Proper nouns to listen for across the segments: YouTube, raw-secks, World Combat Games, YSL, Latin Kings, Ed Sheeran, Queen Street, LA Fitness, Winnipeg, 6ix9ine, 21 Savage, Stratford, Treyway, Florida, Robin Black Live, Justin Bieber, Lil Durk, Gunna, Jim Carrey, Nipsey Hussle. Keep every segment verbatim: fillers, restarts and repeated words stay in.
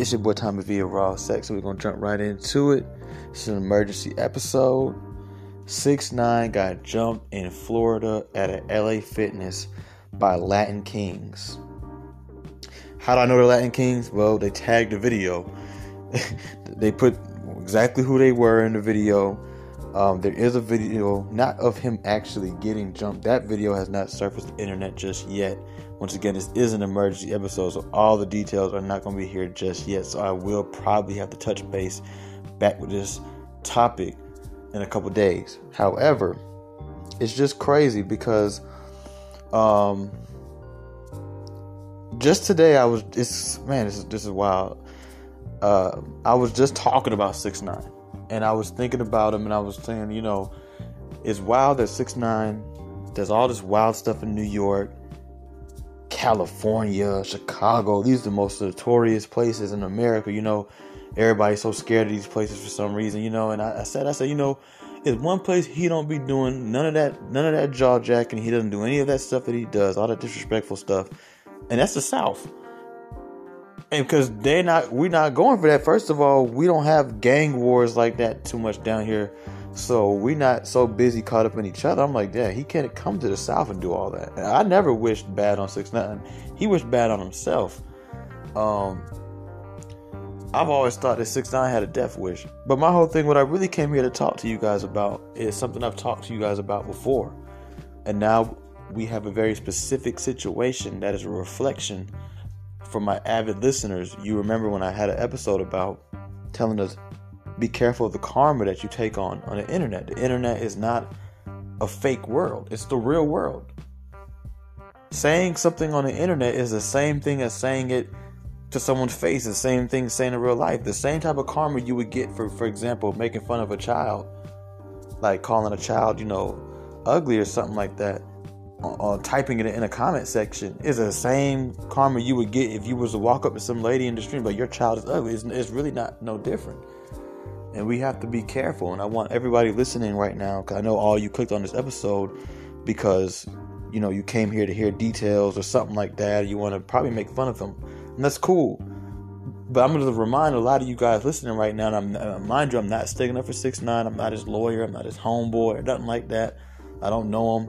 It's your boy Tommy V of Raw Sex, and we're gonna jump right into it. It's an emergency episode. six nine got jumped in Florida at an L A Fitness by Latin Kings. How do I know the Latin Kings? Well, they tagged the video. They put exactly who they were in the video. Um, there is a video, not of him actually getting jumped. That video has not surfaced the internet just yet. Once again, this is an emergency episode, so all the details are not going to be here just yet. So I will probably have to touch base back with this topic in a couple days. However, it's just crazy because um, just today I was, it's, man, this is, this is wild. Uh, I was just talking about six nine. And I was thinking about him, and I was saying, you know, it's wild that six nine does all this wild stuff in New York, California, Chicago. These are the most notorious places in America. You know, everybody's so scared of these places for some reason. You know, and I, I said, I said, you know, it's one place he don't be doing none of that, none of that jaw jacking. He doesn't do any of that stuff that he does, all that disrespectful stuff, and that's the South. And because they're not, we're not going for that. First of all, we don't have gang wars like that too much down here. So we're not so busy caught up in each other. I'm like, yeah, he can't come to the South and do all that. And I never wished bad on six nine. He wished bad on himself. Um, I've always thought that six nine had a death wish. But my whole thing, what I really came here to talk to you guys about is something I've talked to you guys about before. And now we have a very specific situation that is a reflection. For my avid listeners, you remember when I had an episode about telling us, be careful of the karma that you take on on the internet. The internet is not a fake world. It's the real world. Saying something on the internet is the same thing as saying it to someone's face. The same thing saying in real life. The same type of karma you would get for, for example, making fun of a child. Like calling a child, you know, ugly or something like that. Uh, typing it in a comment section is the same karma you would get if you was to walk up to some lady in the street, but your child is ugly. It's, it's really not no different, and we have to be careful. And I want everybody listening right now, because I know all you clicked on this episode because you know you came here to hear details or something like that. You want to probably make fun of them, and that's cool. But I'm going to remind a lot of you guys listening right now. And I'm mind you, I'm not sticking up for six nine. I'm not his lawyer. I'm not his homeboy or nothing like that. I don't know him.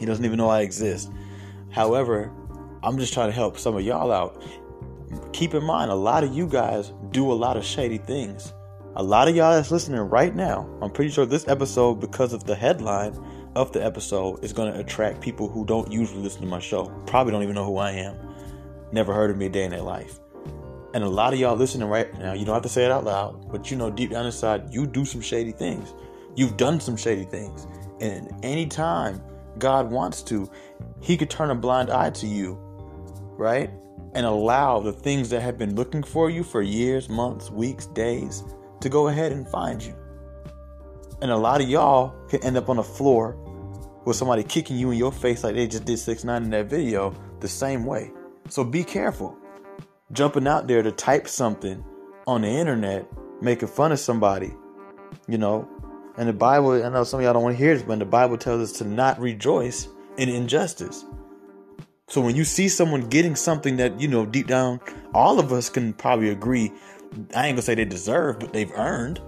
He doesn't even know I exist. However, I'm just trying to help some of y'all out. Keep in mind, a lot of you guys do a lot of shady things. A lot of y'all that's listening right now, I'm pretty sure this episode, because of the headline of the episode, is going to attract people who don't usually listen to my show. Probably don't even know who I am. Never heard of me a day in their life. And a lot of y'all listening right now, you don't have to say it out loud, but you know deep down inside, you do some shady things. You've done some shady things. And any time God wants to, he could turn a blind eye to you, right? And allow the things that have been looking for you for years, months, weeks, days to go ahead and find you. And a lot of y'all could end up on the floor with somebody kicking you in your face like they just did six nine in that video the same way. So be careful. Jumping out there to type something on the internet, making fun of somebody, you know. And the Bible, I know some of y'all don't want to hear this, but the Bible tells us to not rejoice in injustice. So when you see someone getting something that, you know, deep down, all of us can probably agree, I ain't gonna say they deserve, but they've earned.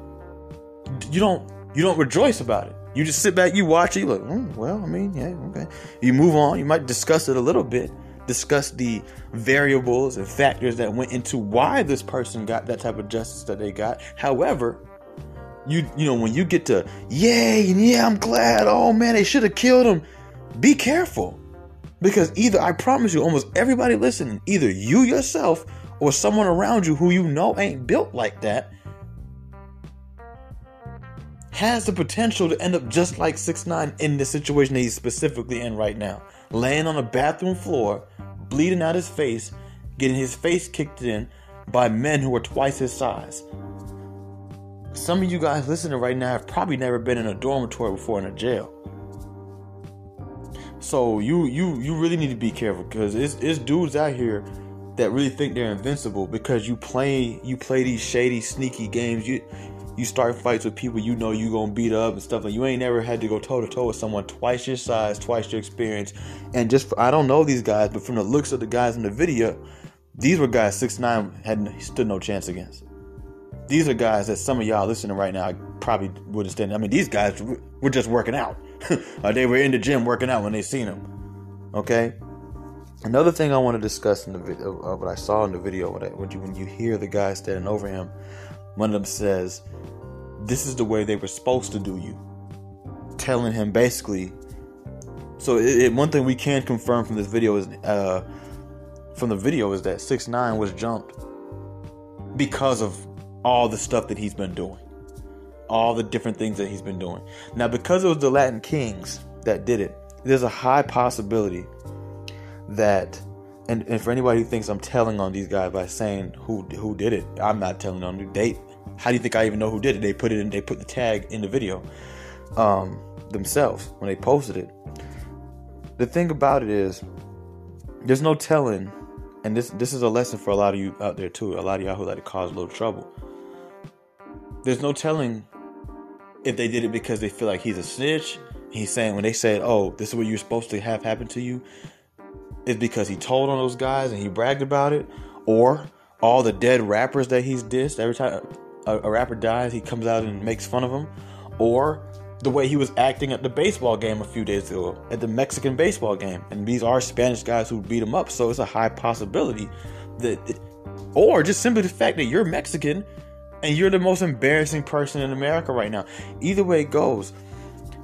You don't, you don't rejoice about it. You just sit back, you watch it, you're like, mm, well, I mean, yeah, okay. You move on, you might discuss it a little bit. Discuss the variables and factors that went into why this person got that type of justice that they got. However, You you know, when you get to, yay, yeah, I'm glad, oh man, they should have killed him. Be careful. Because either, I promise you, almost everybody listening, either you yourself or someone around you who you know ain't built like that, has the potential to end up just like six nine in the situation that he's specifically in right now. Laying on a bathroom floor, bleeding out his face, getting his face kicked in by men who are twice his size. Some of you guys listening right now have probably never been in a dormitory before, in a jail. So you you you really need to be careful, because it's it's dudes out here that really think they're invincible because you play you play these shady, sneaky games. You you start fights with people you know you gonna beat up and stuff, like you ain't never had to go toe to toe with someone twice your size, twice your experience, and just for, I don't know these guys, but from the looks of the guys in the video, These were guys six nine had stood no chance against. These are guys that some of y'all listening right now probably wouldn't stand. I mean, these guys were just working out. They were in the gym working out when they seen him. Okay? Another thing I want to discuss in the video, uh, what I saw in the video, when you, when you hear the guy standing over him, one of them says, this is the way they were supposed to do you. Telling him basically. So it, it, one thing we can confirm from this video is, uh, from the video is that six nine was jumped because of all the stuff that he's been doing, all the different things that he's been doing. Now, because it was the Latin Kings that did it, there's a high possibility that, and, and for anybody who thinks I'm telling on these guys by saying who who did it, I'm not telling on them. They, how do you think I even know who did it? They put it in, they put the tag in the video um, themselves when they posted it. The thing about it is, there's no telling, and this this is a lesson for a lot of you out there too. A lot of y'all who like to cause a little trouble. There's no telling if they did it because they feel like he's a snitch. He's saying when they said, oh, this is what you're supposed to have happen to you, it's because he told on those guys and he bragged about it. Or all the dead rappers that he's dissed. Every time a, a rapper dies, he comes out and makes fun of them. Or the way he was acting at the baseball game a few days ago, at the Mexican baseball game. And these are Spanish guys who beat him up. So it's a high possibility that, it, or just simply the fact that you're Mexican and you're the most embarrassing person in America right now. Either way it goes.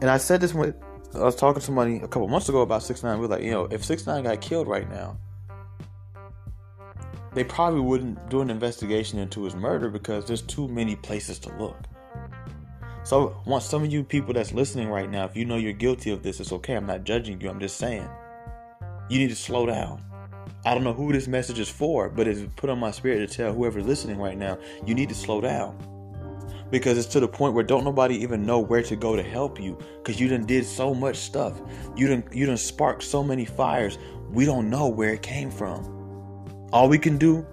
And I said this when I was talking to somebody a couple months ago about six nine. We were like, you know, if six nine got killed right now, they probably wouldn't do an investigation into his murder because there's too many places to look. So I want some of you people that's listening right now, if you know you're guilty of this, it's okay. I'm not judging you. I'm just saying you need to slow down. I don't know who this message is for, but it's put on my spirit to tell whoever's listening right now, you need to slow down. Because it's to the point where don't nobody even know where to go to help you. Because you done did so much stuff. You done, you done sparked so many fires. We don't know where it came from. All we can do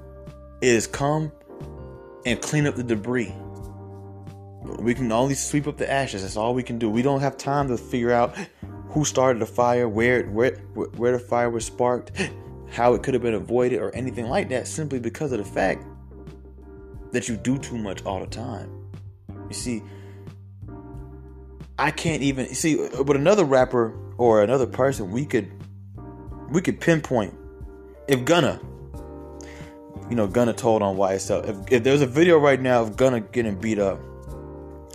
is come and clean up the debris. We can only sweep up the ashes. That's all we can do. We don't have time to figure out who started the fire, where where where the fire was sparked, how it could have been avoided or anything like that, simply because of the fact that you do too much all the time. You see, I can't even see with another rapper or another person, we could we could pinpoint if Gunna, you know, Gunna told on Y S L. If, if there's a video right now of Gunna getting beat up,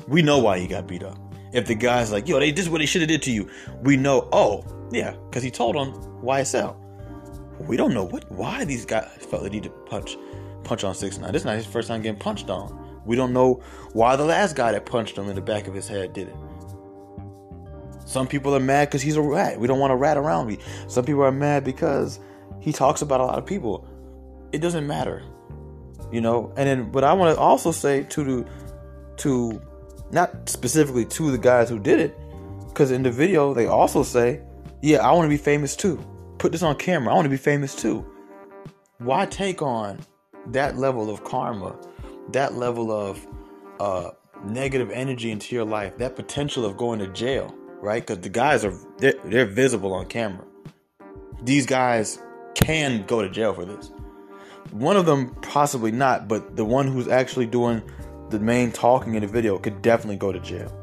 we know why he got beat up. If the guy's like, yo, they, this is what they should have did to you, we know, oh, yeah, because he told on Y S L. We don't know what why these guys felt the need to punch punch on six nine. This is not his first time getting punched on. We don't know why the last guy that punched him in the back of his head did it. Some people are mad because he's a rat. We don't want a rat around me. Some people are mad because he talks about a lot of people. It doesn't matter. You know? And then what I want to also say to the, to not specifically to the guys who did it, because in the video they also say, yeah, I want to be famous too. Put this on camera. I want to be famous too. Why take on that level of karma, that level of uh, negative energy into your life, that potential of going to jail, right? Because the guys are they're, they're visible on camera. These guys can go to jail for this. One of them possibly not, but the one who's actually doing the main talking in the video could definitely go to jail,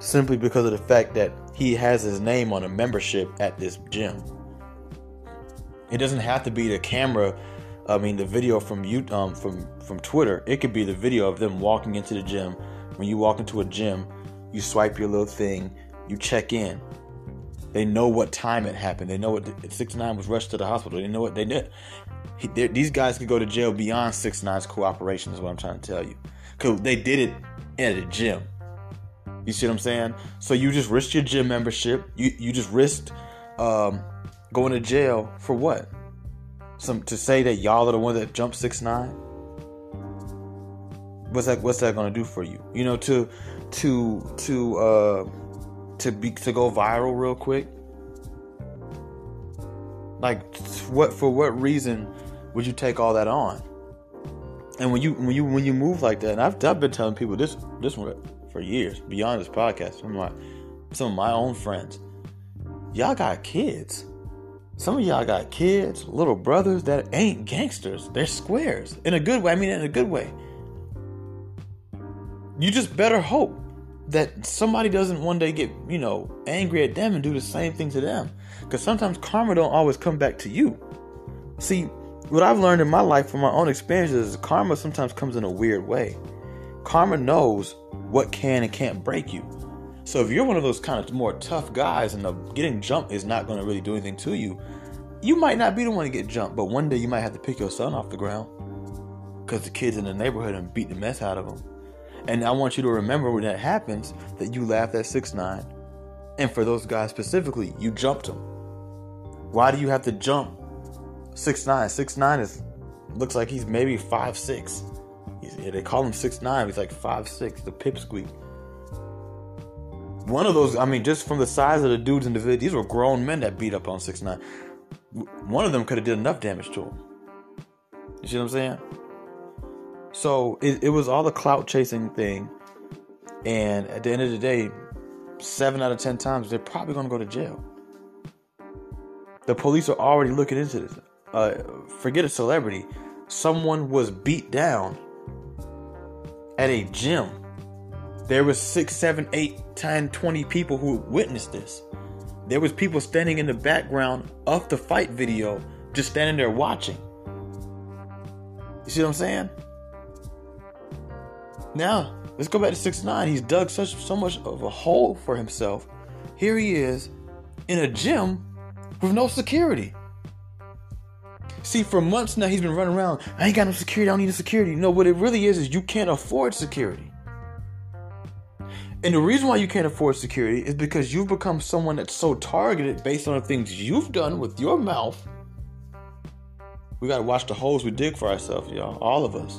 simply because of the fact that he has his name on a membership at this gym. It doesn't have to be the camera, I mean the video from you, um, from, from Twitter. It could be the video of them walking into the gym. When you walk into a gym, you swipe your little thing, you check in. They know what time it happened. They know what six nine was rushed to the hospital. They know what they did. He, these guys could go to jail beyond six nine's cooperation is what I'm trying to tell you. Because they did it at a gym. You see what I'm saying? So you just risked your gym membership. You you just risked... Um, going to jail for what? Some to say that y'all are the ones that jumped six nine. What's that? What's that gonna do for you? You know, to to to uh, to be to go viral real quick. Like, what? For what reason would you take all that on? And when you when you when you move like that, and I've, I've been telling people this this one for years beyond this podcast. Some of my some of my own friends, y'all got kids. Some of y'all got kids, little brothers that ain't gangsters. They're squares. In a good way. I mean, in a good way. You just better hope that somebody doesn't one day get, you know, angry at them and do the same thing to them. Because sometimes karma don't always come back to you. See, what I've learned in my life from my own experiences is karma sometimes comes in a weird way. Karma knows what can and can't break you. So if you're one of those kind of more tough guys and the getting jumped is not going to really do anything to you, you might not be the one to get jumped, but one day you might have to pick your son off the ground because the kid's in the neighborhood and beat the mess out of him. And I want you to remember when that happens that you laughed at six nine. And for those guys specifically, you jumped him. Why do you have to jump six nine? six nine is looks like he's maybe five six. Yeah, they call him six nine. He's like five six, the pipsqueak. One of those, I mean, just from the size of the dudes in the video, these were grown men that beat up on six nine. One of them could have did enough damage to him. You see what I'm saying? So it, it was all the clout chasing thing. And at the end of the day, seven out of ten times, they're probably going to go to jail. The police are already looking into this. Uh, forget a celebrity. Someone was beat down at a gym. There was six, seven, eight, ten, twenty people who witnessed this. There was people standing in the background of the fight video, just standing there watching. You see what I'm saying? Now, let's go back to six nine. He's dug such so much of a hole for himself. Here he is in a gym with no security. See, for months now, he's been running around. I ain't got no security. I don't need no security. No, what it really is is you can't afford security. And the reason why you can't afford security is because you've become someone that's so targeted based on the things you've done with your mouth. We got to watch the holes we dig for ourselves, y'all. All of us.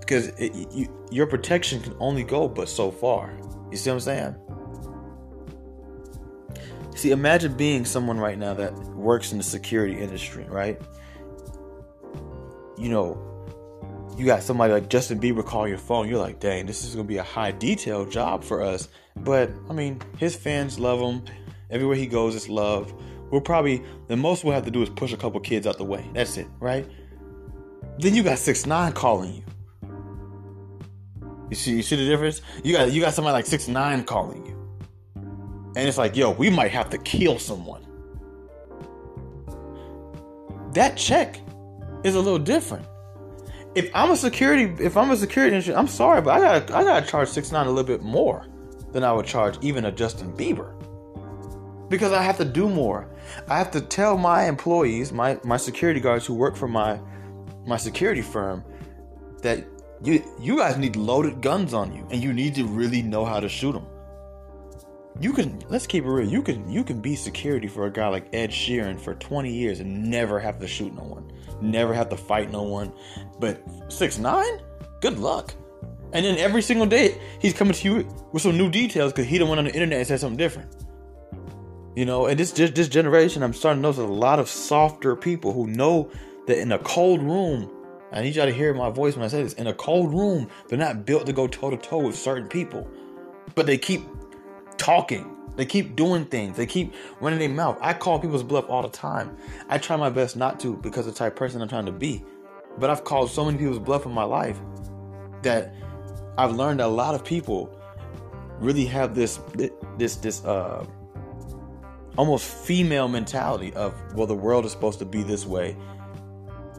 Because it, you, your protection can only go but so far. You see what I'm saying? See, imagine being someone right now that works in the security industry, right? You know, you got somebody like Justin Bieber call your phone. You're like, dang, this is going to be a high detail job for us. But, I mean, his fans love him. Everywhere he goes, it's love. We'll probably, the most we'll have to do is push a couple kids out the way. That's it, right? Then you got six nine calling you. You see, you see the difference? You got you got somebody like six nine calling you. And it's like, yo, we might have to kill someone. That check is a little different. If I'm a security, if I'm a security engineer, I'm sorry, but I gotta, I gotta charge six nine a little bit more than I would charge even a Justin Bieber, because I have to do more. I have to tell my employees, my, my security guards who work for my, my security firm, that you you guys need loaded guns on you, and you need to really know how to shoot them. You can, let's keep it real. You can, you can be security for a guy like Ed Sheeran for twenty years and never have to shoot no one. Never have to fight no one. But six nine? Good luck. And then every single day, he's coming to you with some new details because he done went on the internet and said something different. You know, and this, this, this generation, I'm starting to notice a lot of softer people who know that in a cold room, I need y'all to hear my voice when I say this, in a cold room, they're not built to go toe-to-toe with certain people. But they keep talking. They keep doing things. They keep running their mouth. I call people's bluff all the time. I try my best not to because of the type of person I'm trying to be. But I've called so many people's bluff in my life that I've learned that a lot of people really have this this this uh, almost female mentality of, well, the world is supposed to be this way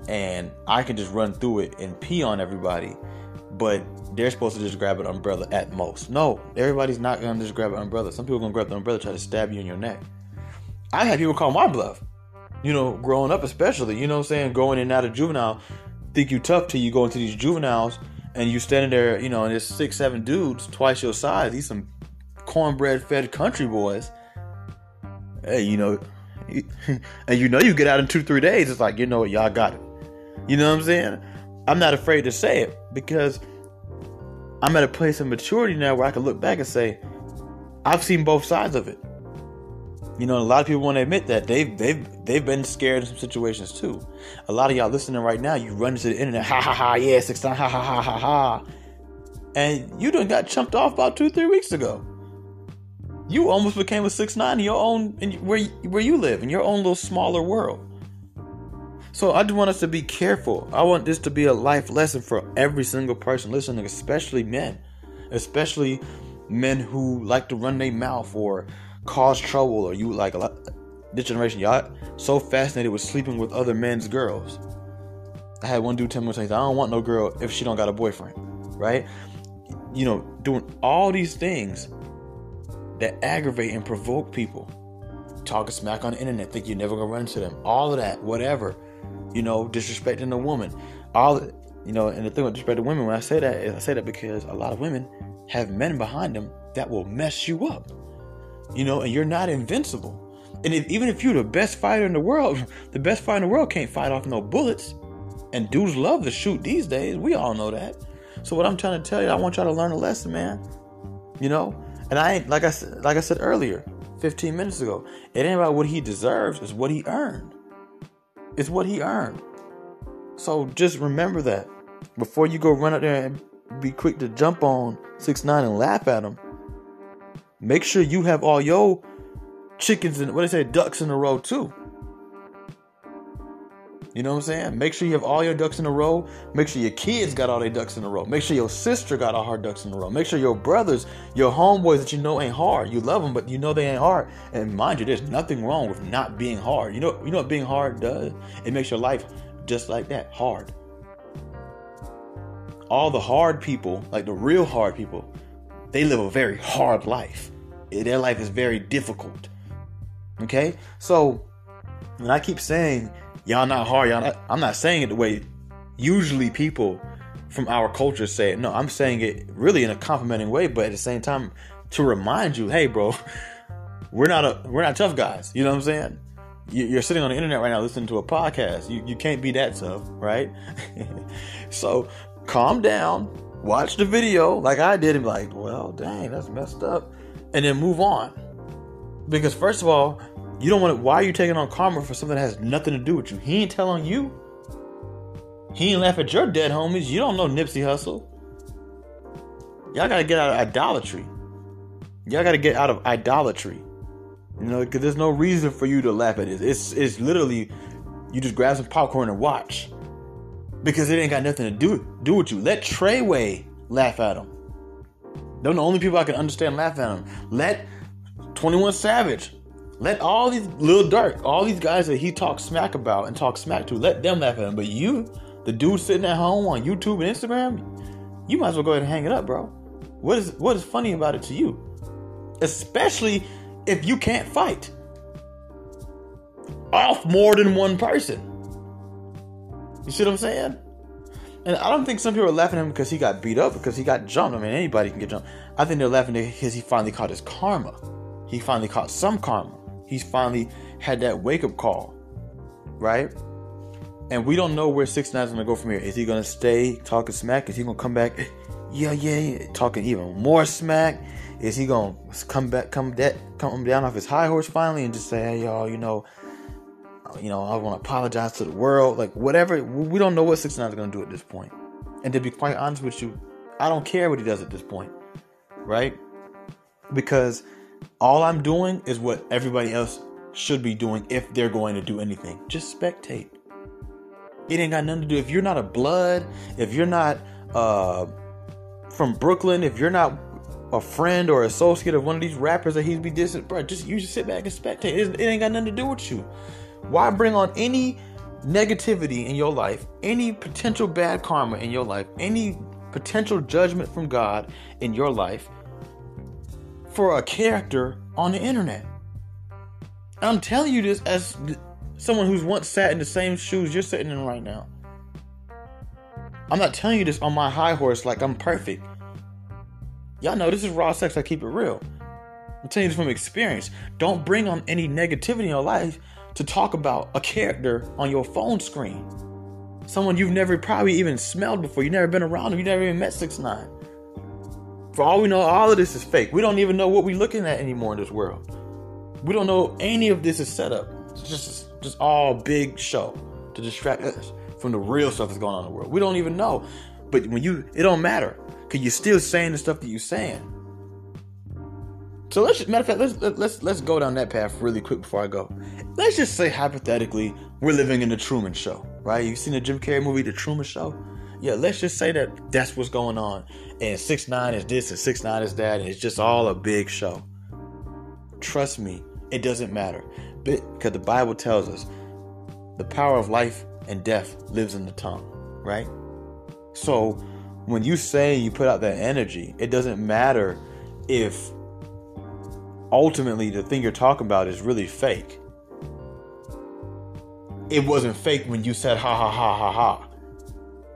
and I can just run through it and pee on everybody. But they're supposed to just grab an umbrella at most. No, everybody's not going to just grab an umbrella. Some people are going to grab the umbrella, try to stab you in your neck. I had people call my bluff. You know, growing up especially, you know what I'm saying? Going in and out of juvenile, think you tough till you go into these juveniles and you standing there, you know, and there's six, seven dudes twice your size. These some cornbread fed country boys. Hey, you know, and you know you get out in two, three days. It's like, you know what, y'all got it. You know what I'm saying? I'm not afraid to say it because I'm at a place of maturity now where I can look back and say, I've seen both sides of it. You know, a lot of people want to admit that they've they've they've been scared in some situations too. A lot of y'all listening right now, you run into the internet, ha ha ha, yeah, six nine, ha ha ha ha ha, and you done got chumped off about two, three weeks ago. you almost became a six nine in your own, in where where you live, in your own little smaller world. So I do want us to be careful. I want this to be a life lesson for every single person listening, especially men, especially men who like to run their mouth or cause trouble, or you like a lot. This generation, y'all so fascinated with sleeping with other men's girls. I had one dude tell me, "I don't want no girl if she don't got a boyfriend," right? You know, doing all these things that aggravate and provoke people, talking smack on the internet, think you're never gonna run into them, all of that, whatever. You know, disrespecting a woman, all, you know. And the thing with disrespecting women, when I say that, is I say that because a lot of women have men behind them that will mess you up, you know. And you're not invincible. And if, even if you're the best fighter in the world, the best fighter in the world can't fight off no bullets. And dudes love to shoot these days. We all know that. So what I'm trying to tell you, I want y'all to learn a lesson, man. You know, and I ain't like I said, like I said earlier, fifteen minutes ago, it ain't about what he deserves. It's what he earned. It's what he earned. So just remember that before you go run out there and be quick to jump on six nine and laugh at him. Make sure you have all your chickens and what they say, ducks in a row too. You know what I'm saying? Make sure you have all your ducks in a row. Make sure your kids got all their ducks in a row. Make sure your sister got all her ducks in a row. Make sure your brothers, your homeboys that you know ain't hard. You love them, but you know they ain't hard. And mind you, there's nothing wrong with not being hard. You know, you know what being hard does? It makes your life just like that, hard. All the hard people, like the real hard people, they live a very hard life. Their life is very difficult. Okay, so when I keep saying y'all not hard, y'all not, I'm not saying it the way usually people from our culture say it. No, I'm saying it really in a complimenting way, but at the same time to remind you, hey, bro, we're not a we're not tough guys. You know what I'm saying? You're sitting on the internet right now listening to a podcast. You you can't be that tough, right? So calm down, watch the video like I did, and be like, well, dang, that's messed up, and then move on. Because first of all, you don't want to, why are you taking on karma for something that has nothing to do with you? He ain't telling you. He ain't laugh at your dead homies. You don't know Nipsey Hussle. Y'all got to get out of idolatry. Y'all got to get out of idolatry. You know, because there's no reason for you to laugh at it. It's, it's literally, you just grab some popcorn and watch. Because it ain't got nothing to do, do with you. Let Treyway laugh at him. They're the only people I can understand laugh at him. Let twenty-one Savage, let all these, Lil Durk, all these guys that he talks smack about and talks smack to, let them laugh at him. But you, the dude sitting at home on YouTube and Instagram, you might as well go ahead and hang it up, bro. What is what is funny about it to you? Especially if you can't fight off more than one person. You see what I'm saying? And I don't think some people are laughing at him because he got beat up, because he got jumped. I mean, anybody can get jumped. I think they're laughing because he finally caught his karma. He finally caught some karma. He's finally had that wake-up call, right? And we don't know where six nine is going to go from here. Is he going to stay talking smack? Is he going to come back, yeah, yeah, yeah, talking even more smack? Is he going to come back, come that, come down off his high horse finally and just say, hey, y'all, you know, you know, I want to apologize to the world, like whatever. We don't know what six nine is going to do at this point. And to be quite honest with you, I don't care what he does at this point, right? Because all I'm doing is what everybody else should be doing if they're going to do anything. Just spectate. It ain't got nothing to do. If you're not a blood, if you're not uh, from Brooklyn, if you're not a friend or associate of one of these rappers that he's be dissing, bro, just you just sit back and spectate. It, it ain't got nothing to do with you. Why bring on any negativity in your life, any potential bad karma in your life, any potential judgment from God in your life for a character on the internet? I'm telling you this as someone who's once sat in the same shoes you're sitting in right now. I'm not telling you this on my high horse like I'm perfect. Y'all know this is raw sex. I keep it real. I'm telling you this from experience. Don't bring on any negativity in your life to talk about a character on your phone screen. Someone you've never probably even smelled before. You've never been around him. You've never even met six nine. For all we know, all of this is fake. We don't even know what we're looking at anymore in this world. We don't know any of this is set up. It's just, just all big show to distract us from the real stuff that's going on in the world. We don't even know. But when you, it don't matter, because you're still saying the stuff that you're saying. So let's just, matter of fact, let's let's let's go down that path really quick before I go. Let's just say hypothetically we're living in the Truman Show, right? You've seen the Jim Carrey movie, The Truman Show. Yeah, let's just say that that's what's going on, and six nine is this and six nine is that, and it's just all a big show. Trust me, it doesn't matter, because the Bible tells us the power of life and death lives in the tongue, right? So when you say you put out that energy, it doesn't matter if ultimately the thing you're talking about is really fake. It wasn't fake when you said ha ha ha ha ha.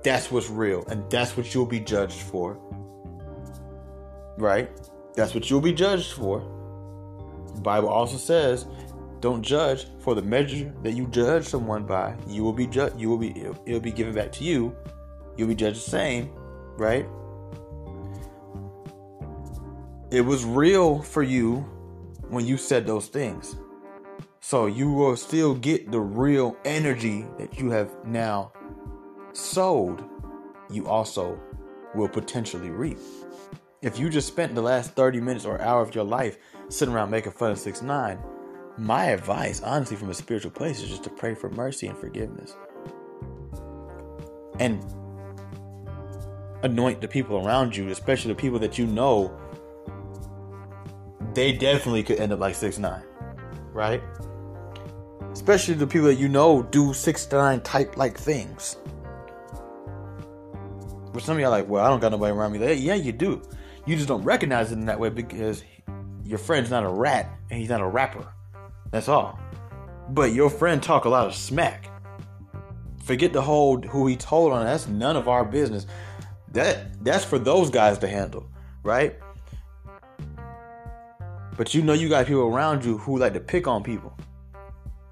That's what's real, and that's what you'll be judged for, right? That's what you'll be judged for. The Bible also says, don't judge, for the measure that you judge someone by, you will be judged. You will be. It'll, it'll be given back to you. You'll be judged the same, right? It was real for you when you said those things, so you will still get the real energy that you have now sowed. You also will potentially reap. If you just spent the last thirty minutes or hour of your life sitting around making fun of six nine. My advice, honestly, from a spiritual place is just to pray for mercy and forgiveness. And anoint the people around you, especially the people that you know, they definitely could end up like six nine, right? Especially the people that you know do six nine type like things. But some of y'all are like, well, I don't got nobody around me. Like, yeah, you do. You just don't recognize it in that way because your friend's not a rat and he's not a rapper. That's all. But your friend talk a lot of smack. Forget the whole who he told on. That's none of our business. That that's for those guys to handle, right? But you know you got people around you who like to pick on people.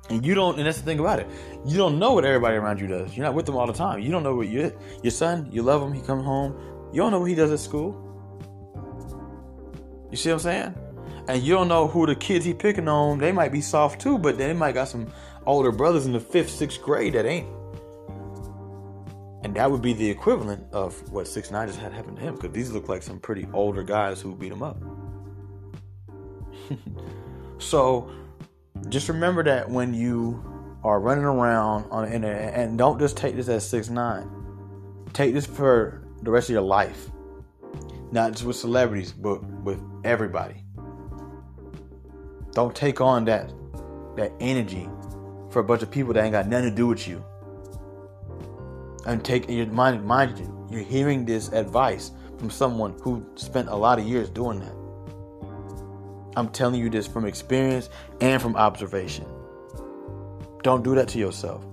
And you don't, and that's the thing about it. You don't know what everybody around you does. You're not with them all the time. You don't know what your your son, you love him, he comes home. You don't know what he does at school. You see what I'm saying? And you don't know who the kids he picking on. They might be soft too, but they might got some older brothers in the fifth, sixth grade that ain't. And that would be the equivalent of what six nine just had happen to him, because these look like some pretty older guys who beat him up. So just remember that when you are running around on the internet, and don't just take this as six nine. Take this for the rest of your life. Not just with celebrities, but with everybody. Don't take on that that energy for a bunch of people that ain't got nothing to do with you. And take your mind, mind you, you're hearing this advice from someone who spent a lot of years doing that. I'm telling you this from experience and from observation. Don't do that to yourself.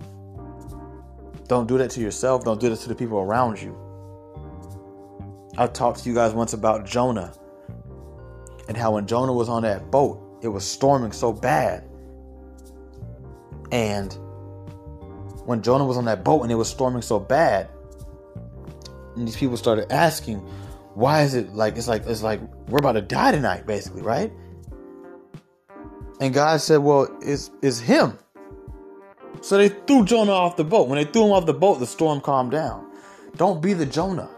Don't do that to yourself. Don't do that to the people around you. I talked to you guys once about Jonah and how when Jonah was on that boat, it was storming so bad. And when Jonah was on that boat and it was storming so bad, and these people started asking, why is it like, it's like, it's like, we're about to die tonight, basically, right? And God said, well, it's, it's him. So they threw Jonah off the boat. When they threw him off the boat, the storm calmed down. Don't be the Jonah.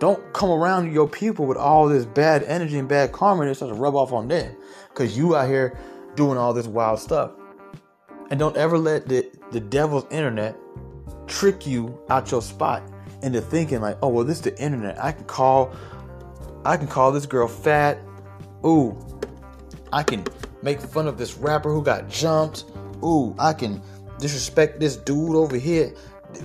Don't come around your people with all this bad energy and bad karma, and it starts to rub off on them. Because you out here doing all this wild stuff. And don't ever let the, the devil's internet trick you out your spot into thinking like, oh, well, this is the internet. I can call I can call this girl fat. Ooh, I can make fun of this rapper who got jumped. Ooh, I can disrespect this dude over here.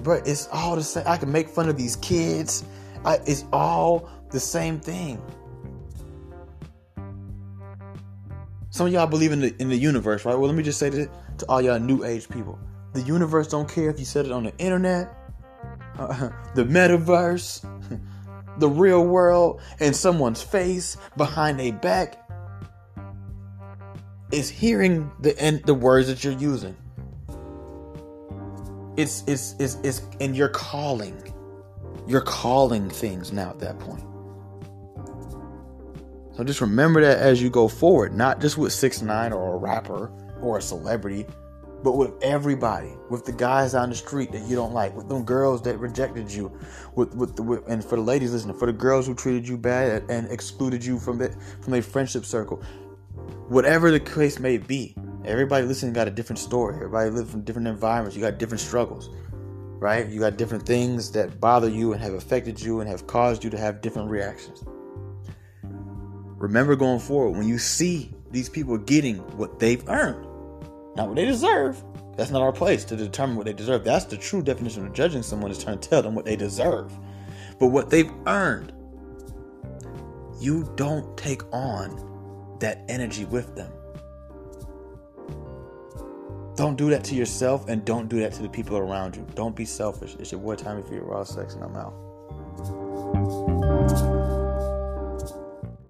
But it's all the same. I can make fun of these kids. I, it's all the same thing. Some of y'all believe in the in the universe, right? Well, let me just say this to all y'all new age people. The universe don't care if you said it on the internet, uh, the metaverse, the real world, in someone's face, behind their back. It's hearing the and the words that you're using. It's it's it's it's and you're calling. You're calling things now at that point. So just remember that as you go forward, not just with six nine or a rapper or a celebrity, but with everybody, with the guys down the street that you don't like, with them girls that rejected you, with with, the, with and for the ladies listening, for the girls who treated you bad and excluded you from the, from their friendship circle, whatever the case may be. Everybody listening got a different story. Everybody lives from different environments. You got different struggles, right? You got different things that bother you and have affected you and have caused you to have different reactions. Remember going forward, when you see these people getting what they've earned, not what they deserve. That's not our place to determine what they deserve. That's the true definition of judging someone, is trying to tell them what they deserve. But what they've earned, you don't take on that energy with them. Don't do that to yourself, and don't do that to the people around you. Don't be selfish. It's your boy Tommy for your Raw Sex, and I'm out.